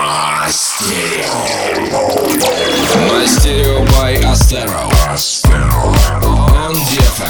Mastereo by Astero. On DFM.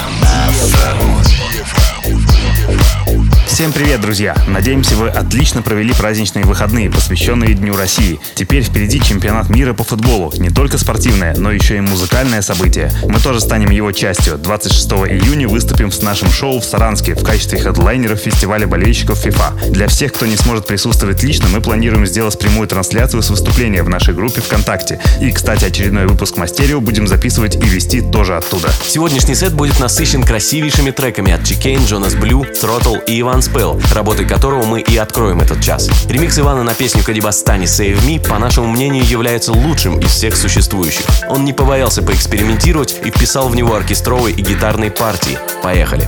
Всем привет, друзья! Надеемся, вы отлично провели праздничные выходные, посвященные Дню России. Теперь впереди чемпионат мира по футболу. Не только спортивное, но еще и музыкальное событие. Мы тоже станем его частью. 26 июня выступим с нашим шоу в Саранске в качестве хедлайнеров фестиваля болельщиков FIFA. Для всех, кто не сможет присутствовать лично, мы планируем сделать прямую трансляцию с выступления в нашей группе ВКонтакте. И, кстати, очередной выпуск Mastereo будем записывать и вести тоже оттуда. Сегодняшний сет будет насыщен красивейшими треками от Chicane, Jonas Blue, Throttle и Evans, работой которого мы и откроем этот час. Ремикс Ивана на песню Kadebostany «Save Me», по нашему мнению, является лучшим из всех существующих. Он не побоялся поэкспериментировать и вписал в него оркестровые и гитарные партии. Поехали!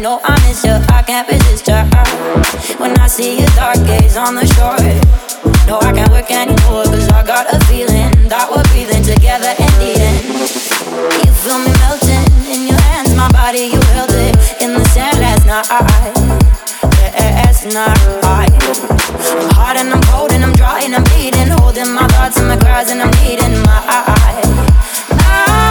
no, I miss you, I can't resist her. When I see your dark gaze on the shore, no, I can't work anymore, cause I got a feeling that we're breathing together in the end. You feel me melting in your hands, my body, you held it in the sand last night. Last night, I'm hot and I'm cold and I'm dry and I'm bleeding, holding my thoughts and my cries and I'm needing my eyes. Oh,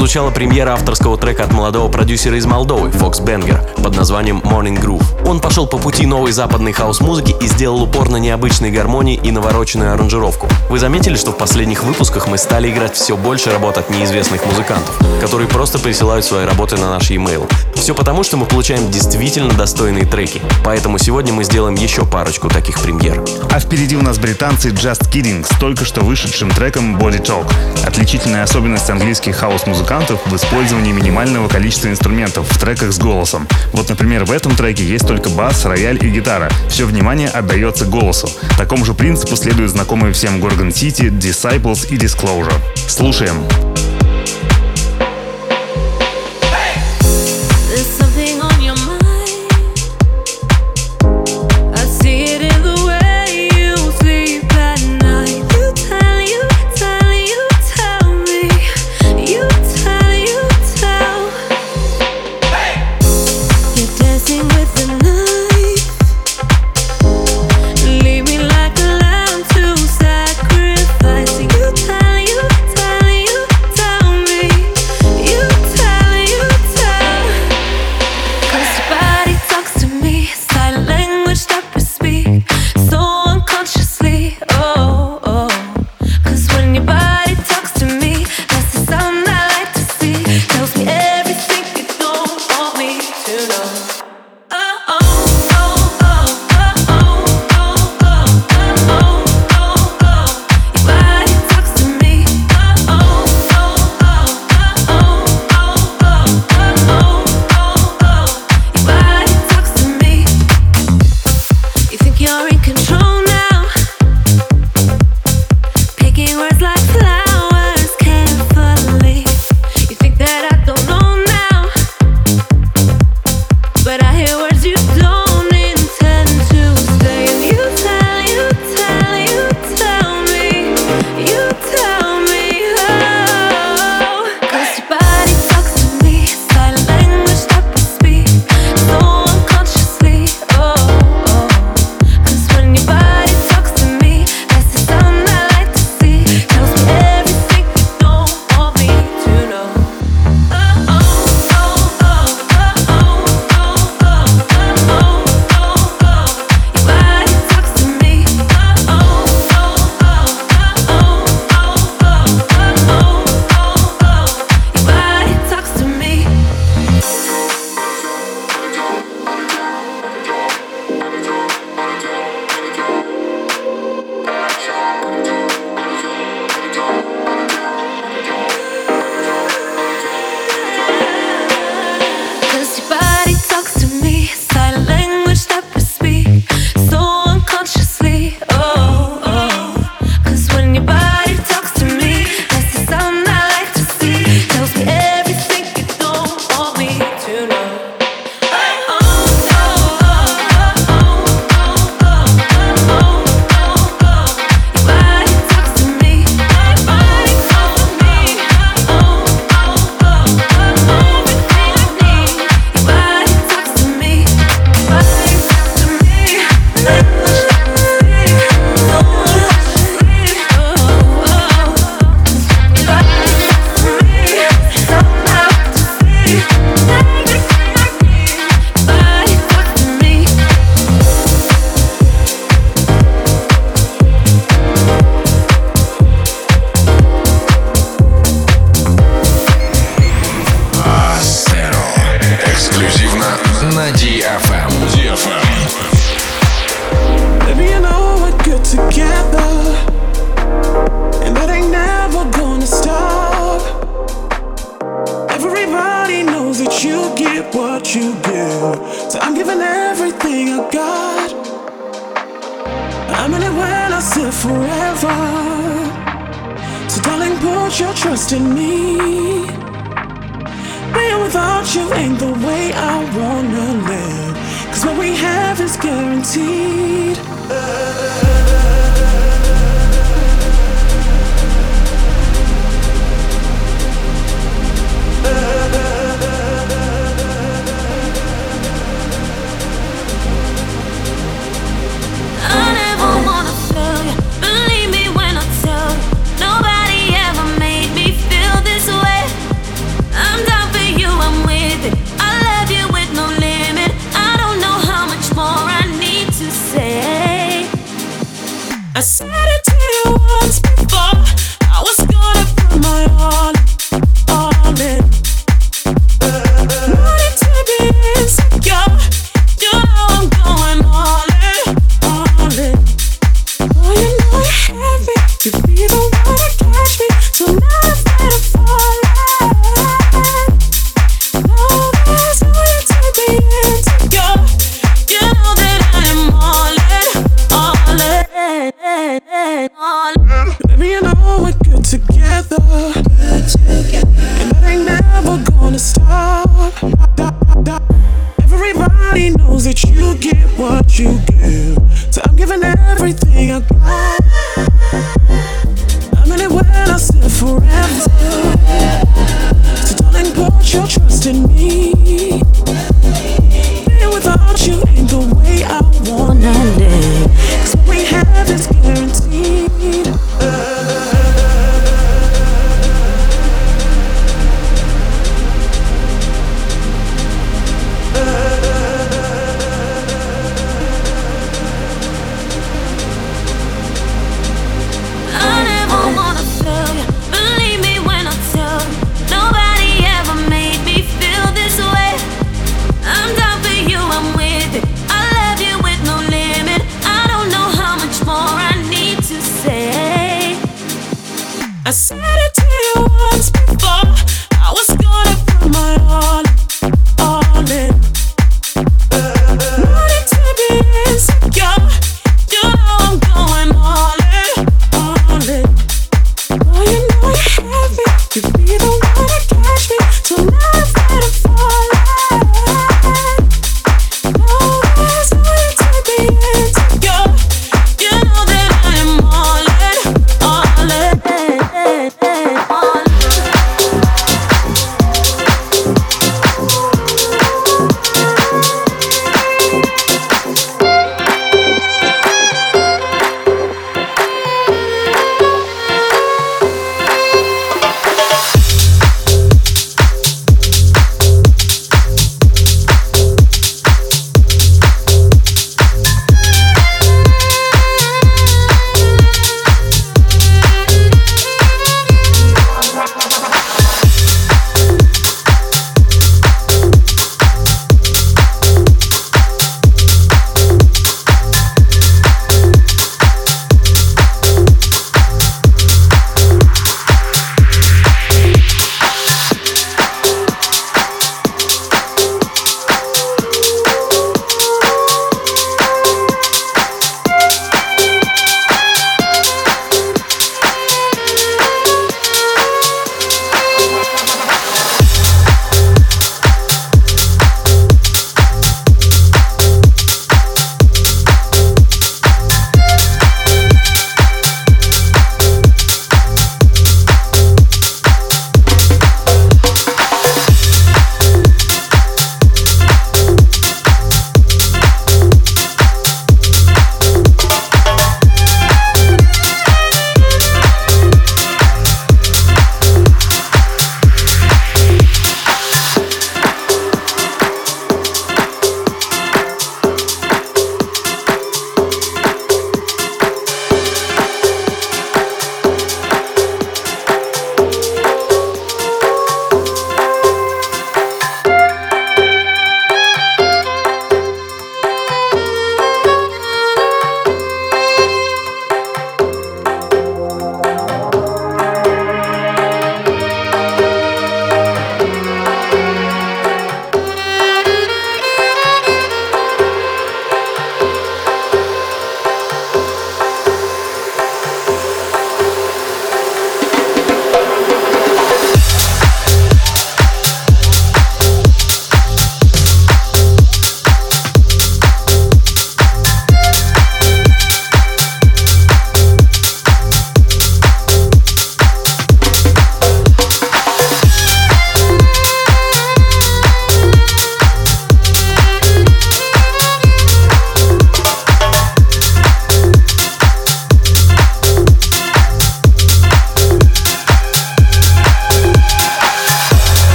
прозвучала премьера авторского трека от молодого продюсера из Молдовы Fox Banger под названием Morning Groove. Он пошел по пути новой западной хаус-музыки и сделал упор на необычные гармонии и навороченную аранжировку. Вы заметили, что в последних выпусках мы стали играть все больше работ от неизвестных музыкантов, которые просто присылают свои работы на наш e-mail. Все потому, что мы получаем действительно достойные треки. Поэтому сегодня мы сделаем еще парочку таких премьер. А впереди у нас британцы Just Kiddin с только что вышедшим треком Body Talk. Отличительная особенность английских хаус-музыкантов в использовании минимального количества инструментов в треках с голосом. Вот, например, в этом треке есть только бас, рояль и гитара. Все внимание отдается голосу. Такому же принципу следуют знакомые всем Gorgon City, Disciples и Disclosure. Слушаем.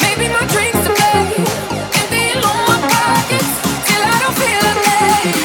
Maybe my dreams are made, and they alone my pockets till I don't feel a thing.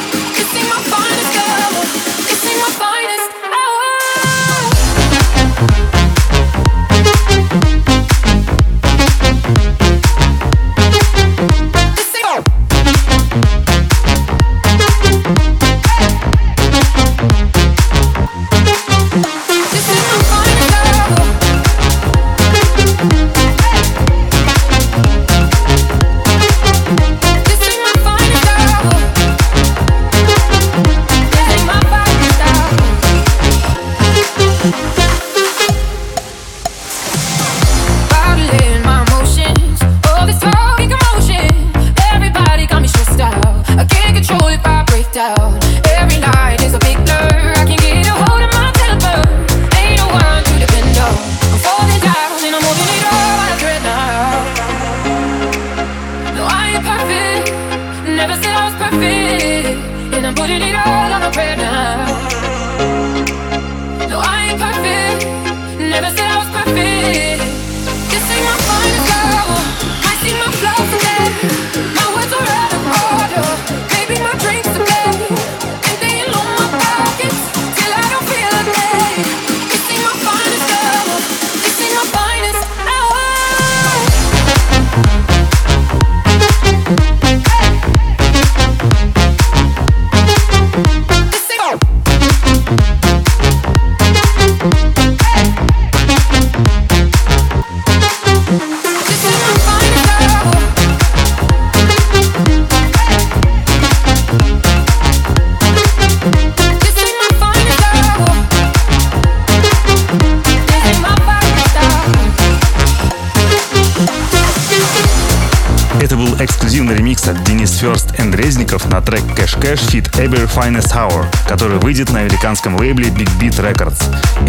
Спейса, Денис Фёрст и Резников на трек Cash Cash feat Abir Finest Hour, который выйдет на американском лейбле Big Beat Records.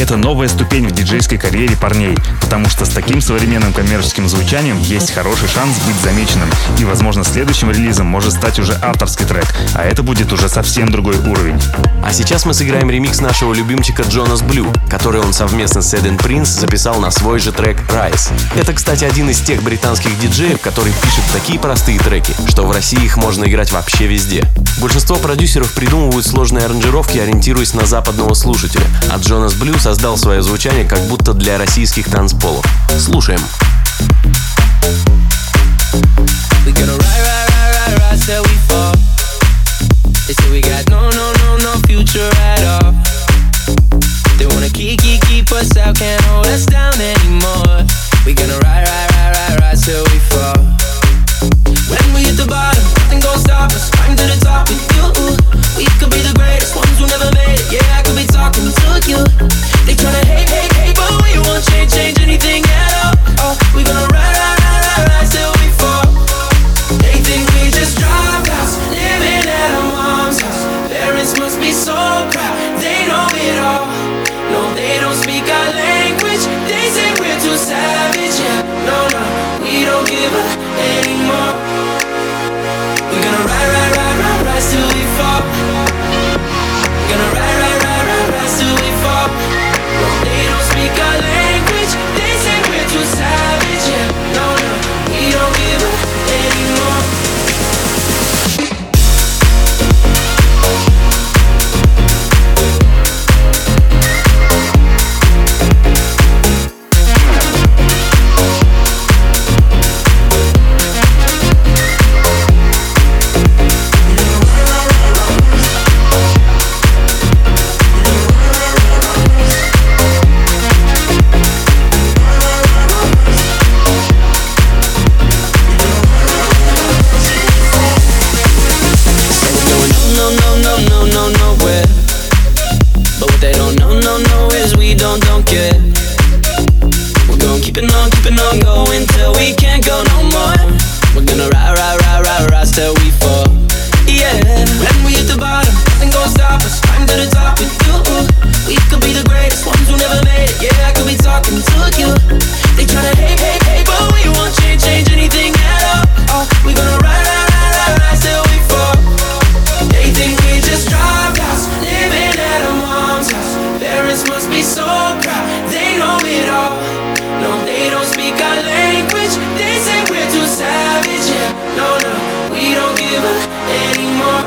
Это новая ступень в диджейской карьере парней, потому что с таким современным коммерческим звучанием есть хороший шанс быть замеченным, и, возможно, следующим релизом может стать уже авторский трек, а это будет уже совсем другой уровень. А сейчас мы сыграем ремикс нашего любимчика Jonas Blue, который он совместно с Эден Принц записал на свой же трек Rise. Это, кстати, один из тех британских диджеев, который пишет такие простые треки, что в России их можно играть вообще везде. Большинство продюсеров придумывают сложные аранжировки, ориентируясь на западного слушателя, а Jonas Blue создал свое звучание как будто для российских танцполов. Слушаем. When we hit the bottom, nothing gon' stop us. Climb to the top with you. We could be the greatest ones who never made it. Yeah, I could be talking to you. They tryna hate, hate, hate, but we won't change anything at all. Oh, we gonna ride, ride, ride, ride, ride till we fall. They think we just dropped out, living at our mom's house. Parents must be so proud, they know it all. No, they don't speak our language. They say we're too savage, yeah. No, no, we don't give up anymore. Till we fall. Gonna ride, ride, ride, ride, ride till we fall. They don't speak our language. They say we're too savage. Yeah, no, no, we don't give up anymore.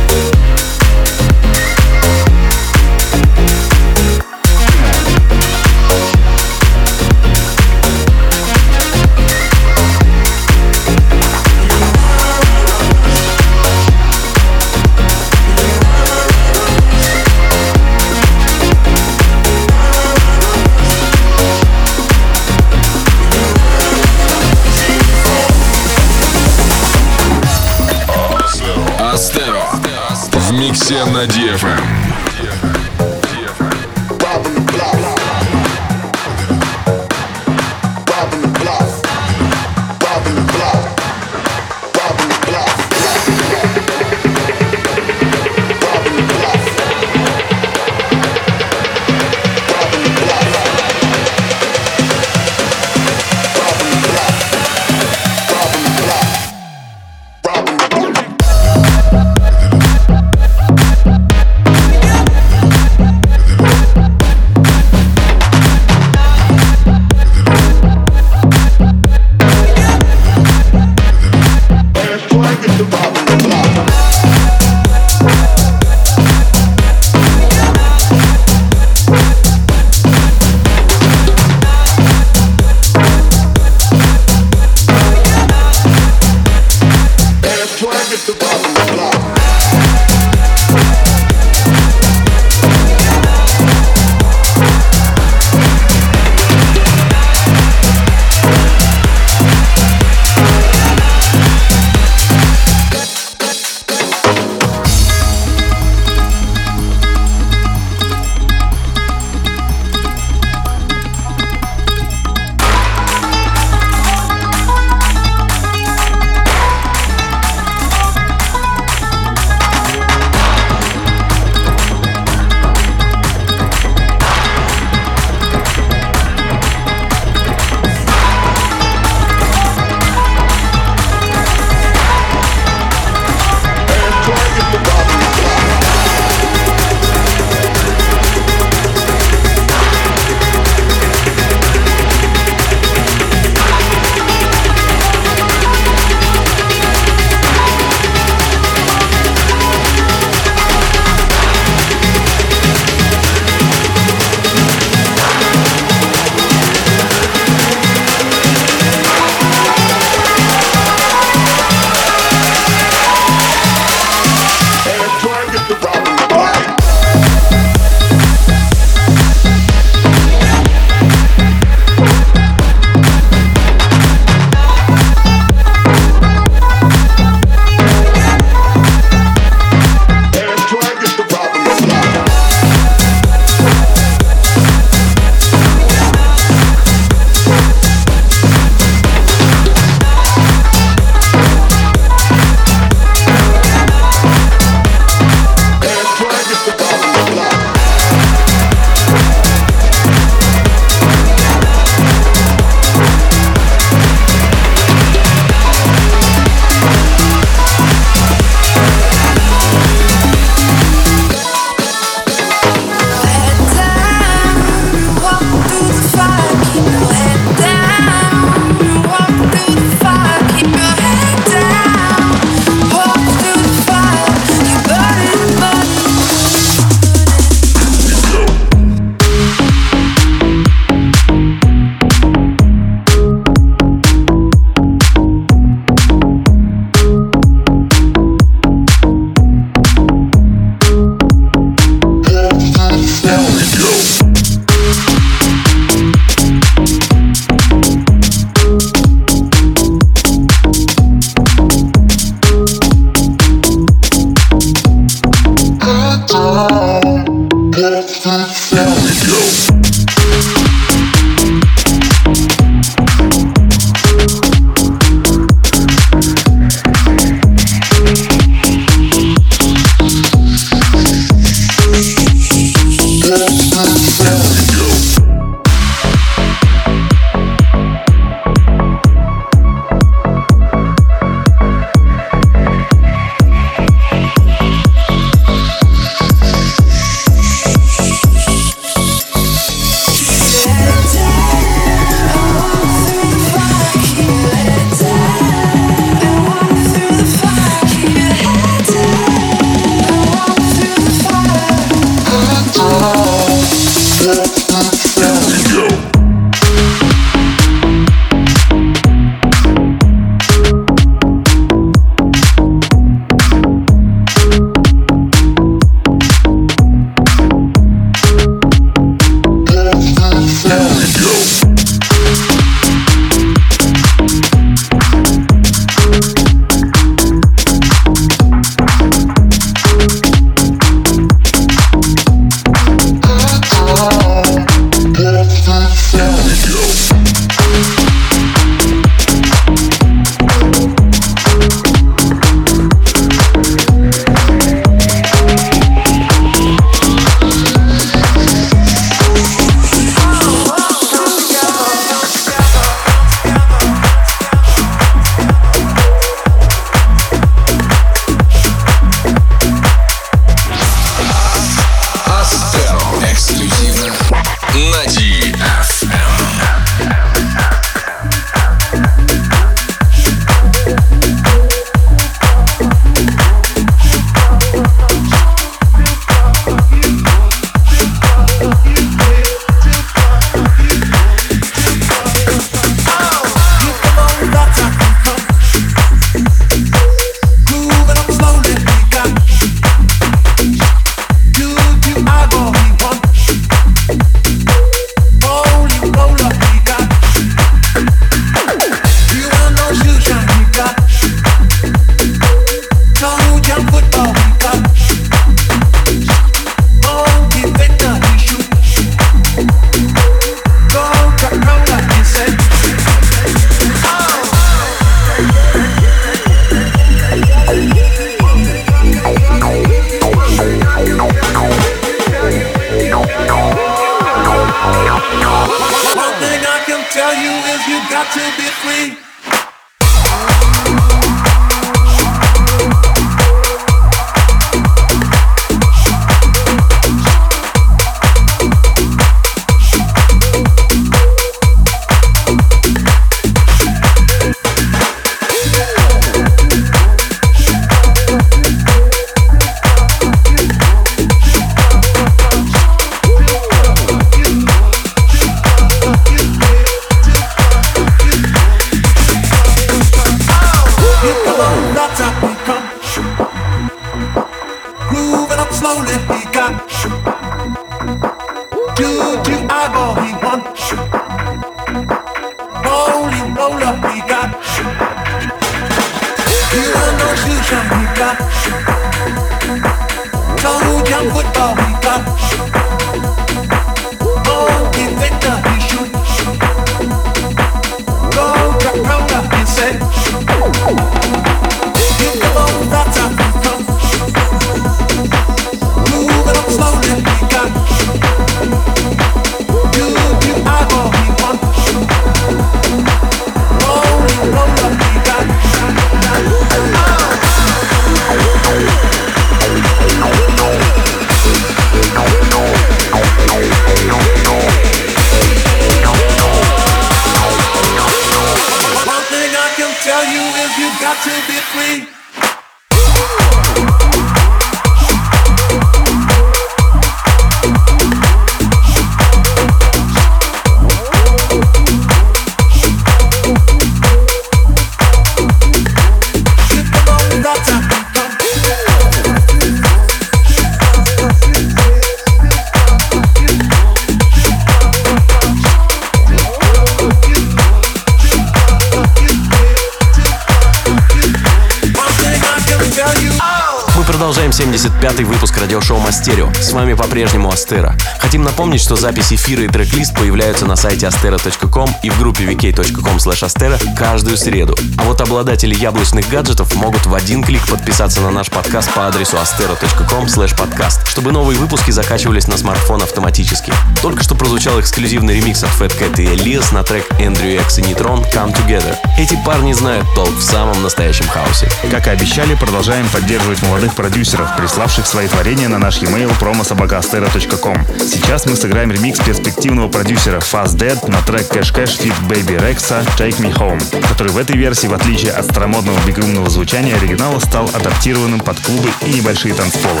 75-й выпуск радиошоу Мастерео. С вами по-прежнему Астеро. Хотим напомнить, что запись эфира и трек-лист появляются на сайте astero.com и в группе vk.com/astero каждую среду. А вот обладатели яблочных гаджетов могут в один клик подписаться на наш подкаст по адресу astero.com/podcast, чтобы новые выпуски закачивались на смартфон автоматически. Только что прозвучал эксклюзивный ремикс от FatKat и Elliaz на трек Andrey Exx и Nytron «Come Together». Эти парни знают толк в самом настоящем хаосе. Как и обещали, продолжаем поддерживать молодых продюсеров, приславших свои творения на наш e-mail promo@astero.com. Сейчас мы сыграем ремикс перспективного продюсера FuzzDead на трек Cash Cash feat. Bebe Rexha «Take Me Home», который в этой версии, в отличие от старомодного бигрумного звучания оригинала, стал адаптированным под клубы и небольшие танцполы.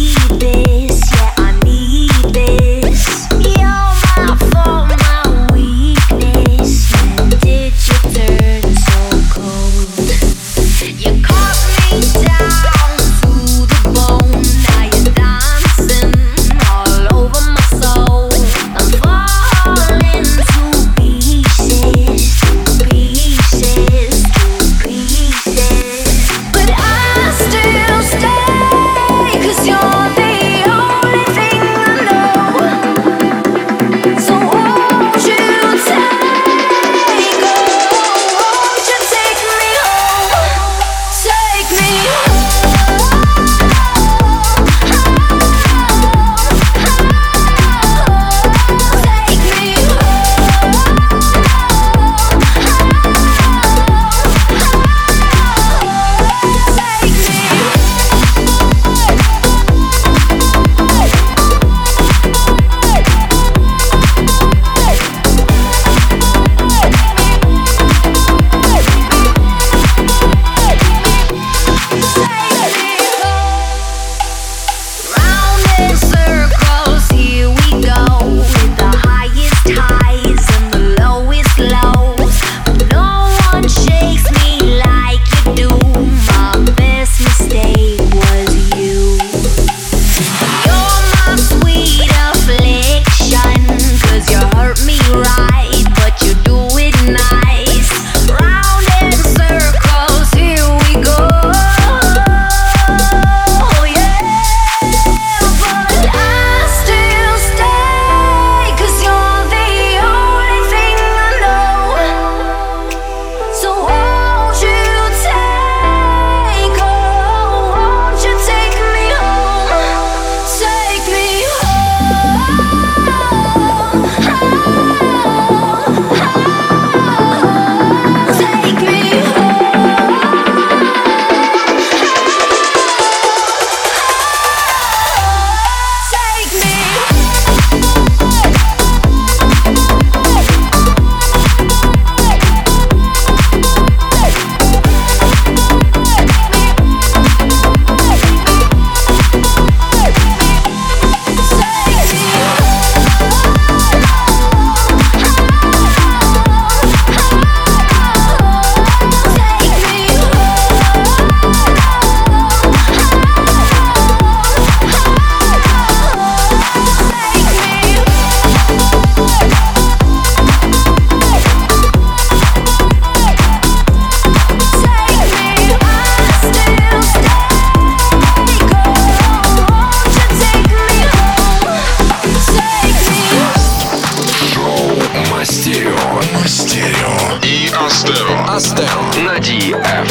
Cause you're the Астеро на DFM.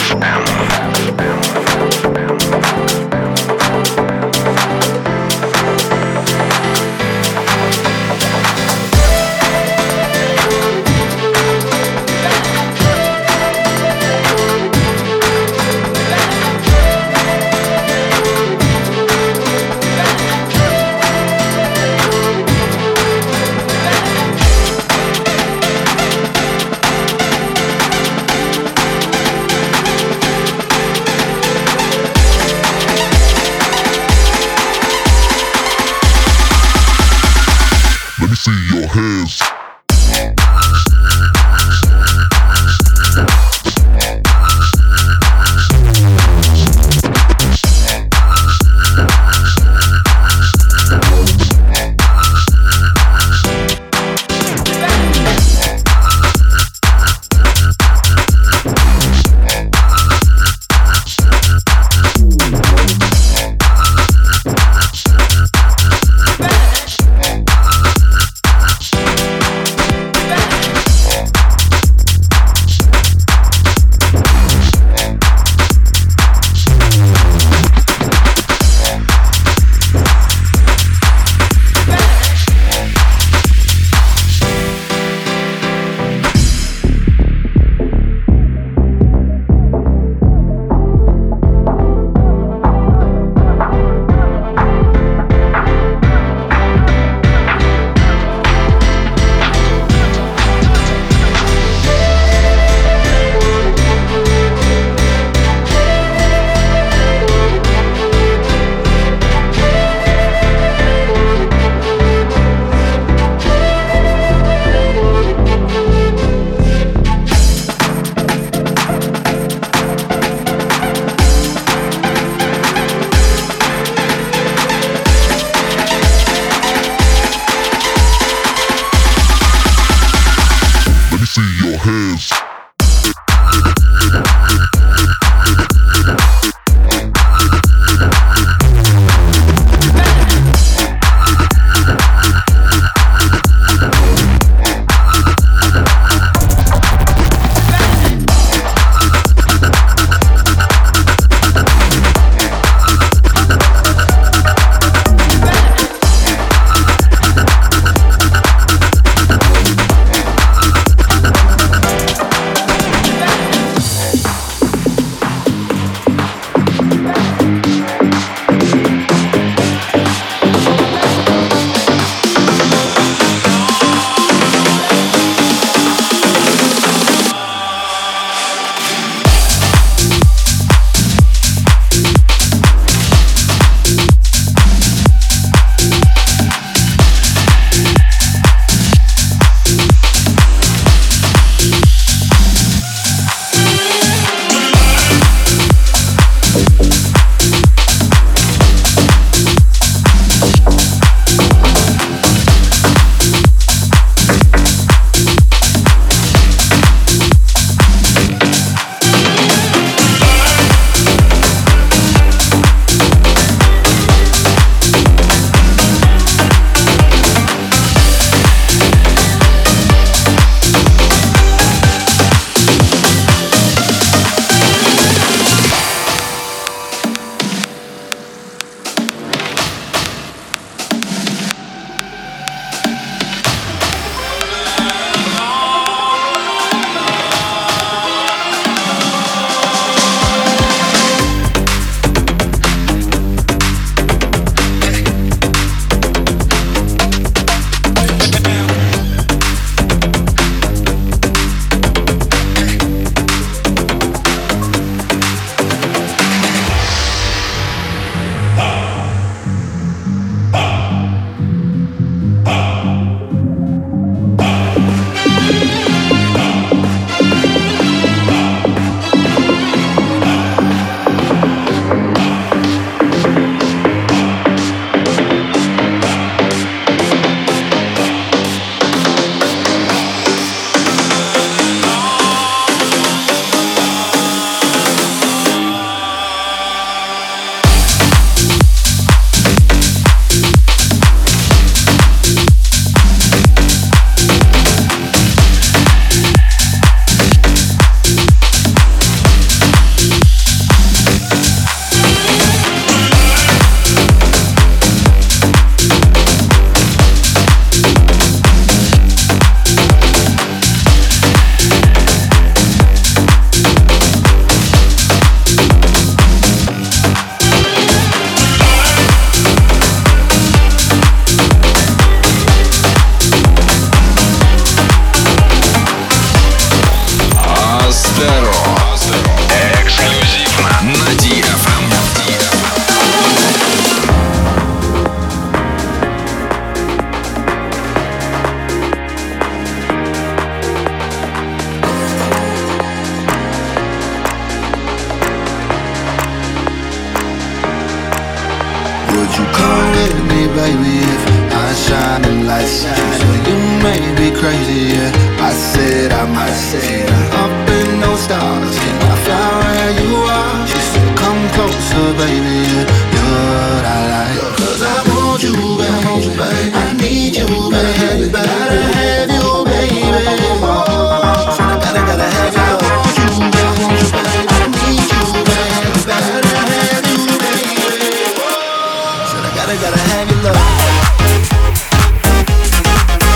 said, up in those stars, can I fly where you are? She said, come closer, baby, you're I like. Cause I want you, babe, I need you, babe, gotta have you, baby. Gotta have you. I want you, babe, I need you, babe,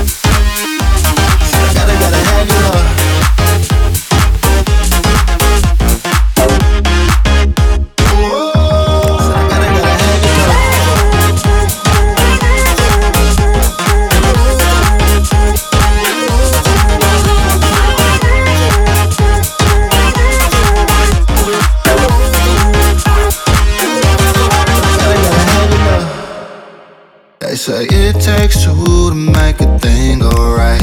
gotta have you, baby. Said I gotta have you, love. Say it takes two to make a thing go right.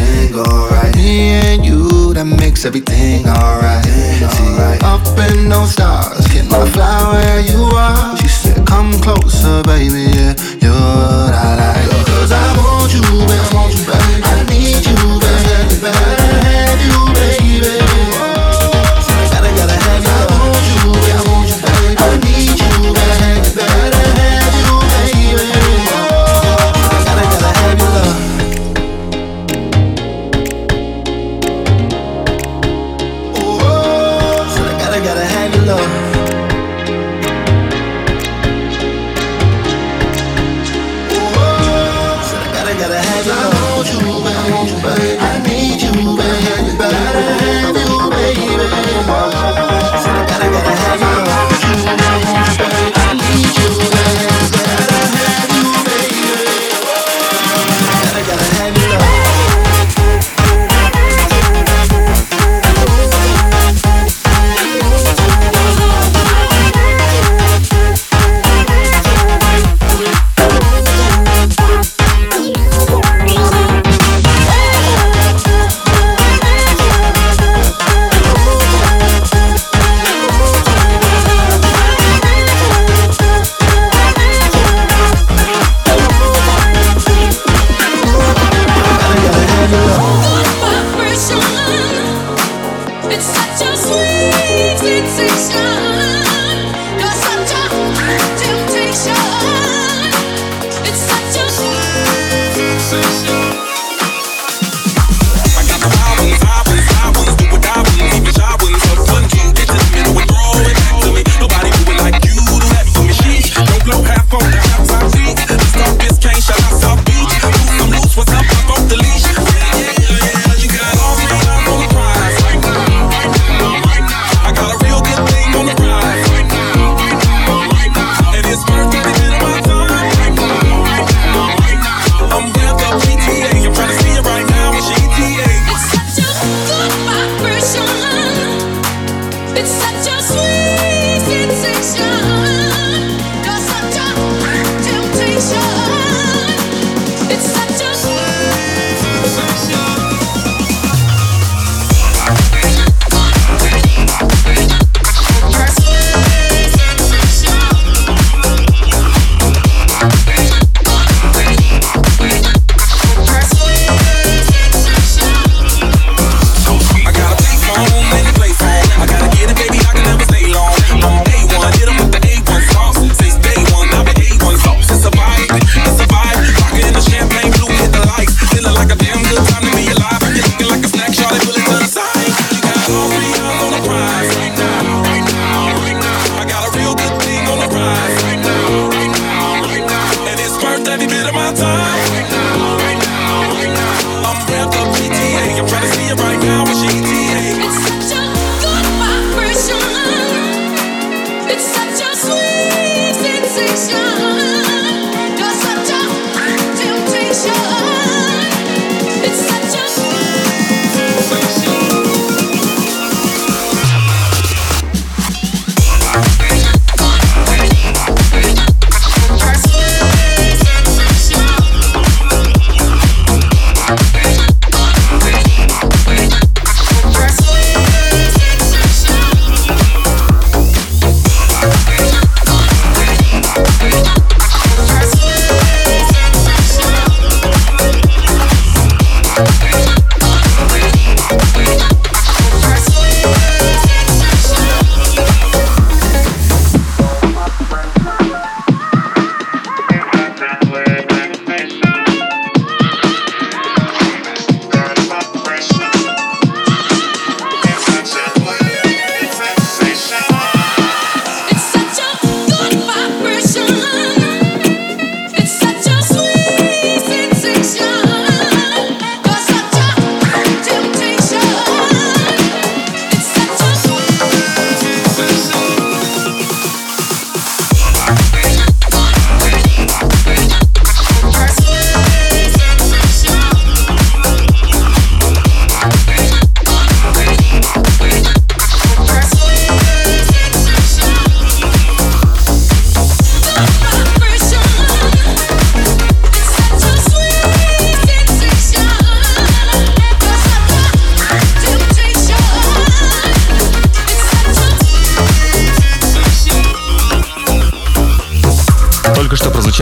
Me and you, that makes everything alright. See, up in those stars, can I fly where you are? She said, come closer, baby, yeah, you're what I like. Cause I want you, baby, I need you, baby, better have you, baby. Gotta have you. I want you, baby, I need you, baby, better have you, baby.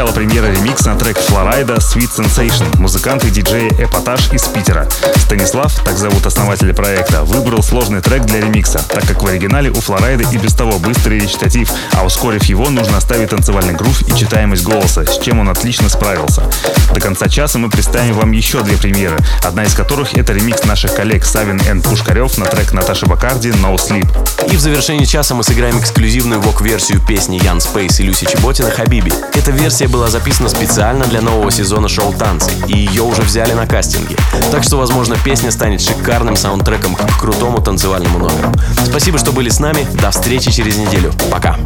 прозвучала премьера ремикс на трек «Флорайда» Sweet Sensation, музыкант и диджей Эпатаж из Питера. Станислав, так зовут основателя проекта, выбрал сложный трек для ремикса, так как в оригинале у «Флорайды» и без того быстрый речитатив, а ускорив его, нужно оставить танцевальный грув и читаемость голоса, с чем он отлично справился. До конца часа мы представим вам еще две премьеры, одна из которых — это ремикс наших коллег Savin и Pushkarev на трек Наташи Бакарди «No Sleep». И в завершении часа мы сыграем эксклюзивную вок-версию песни Ян Спейс и Люси Чеботина «Хабиби». Эта версия была записана специально для нового сезона шоу «Танцы», и ее уже взяли на кастинге. Так что, возможно, песня станет шикарным саундтреком к крутому танцевальному номеру. Спасибо, что были с нами. До встречи через неделю. Пока.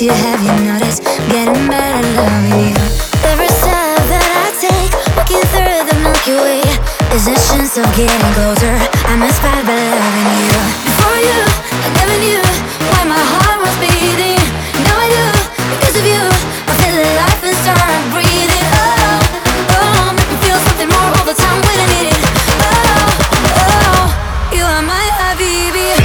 You have you noticed getting better loving you. Every step that I take, walking through the Milky Way, is a chance of getting closer. I'm inspired by loving you. Before you, I never knew why my heart was beating. Now I do, because of you, I feel alive and start breathing. Oh, oh, make me feel something more all the time when I need it. Oh, oh, you are my Habibi.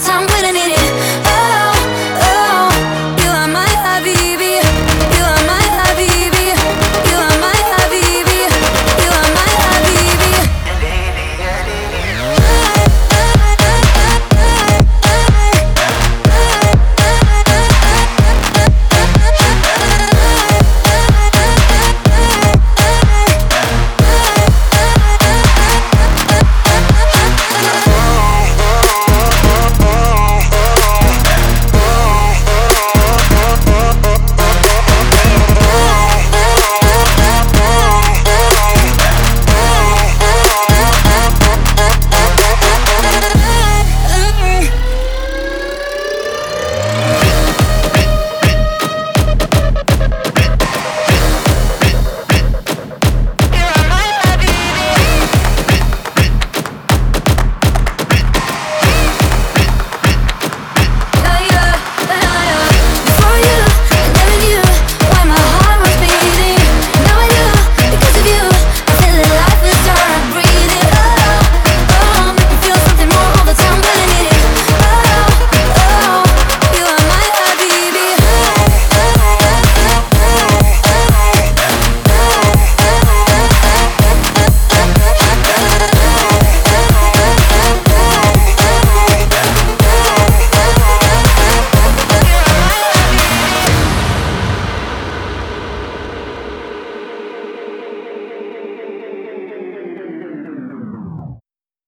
Time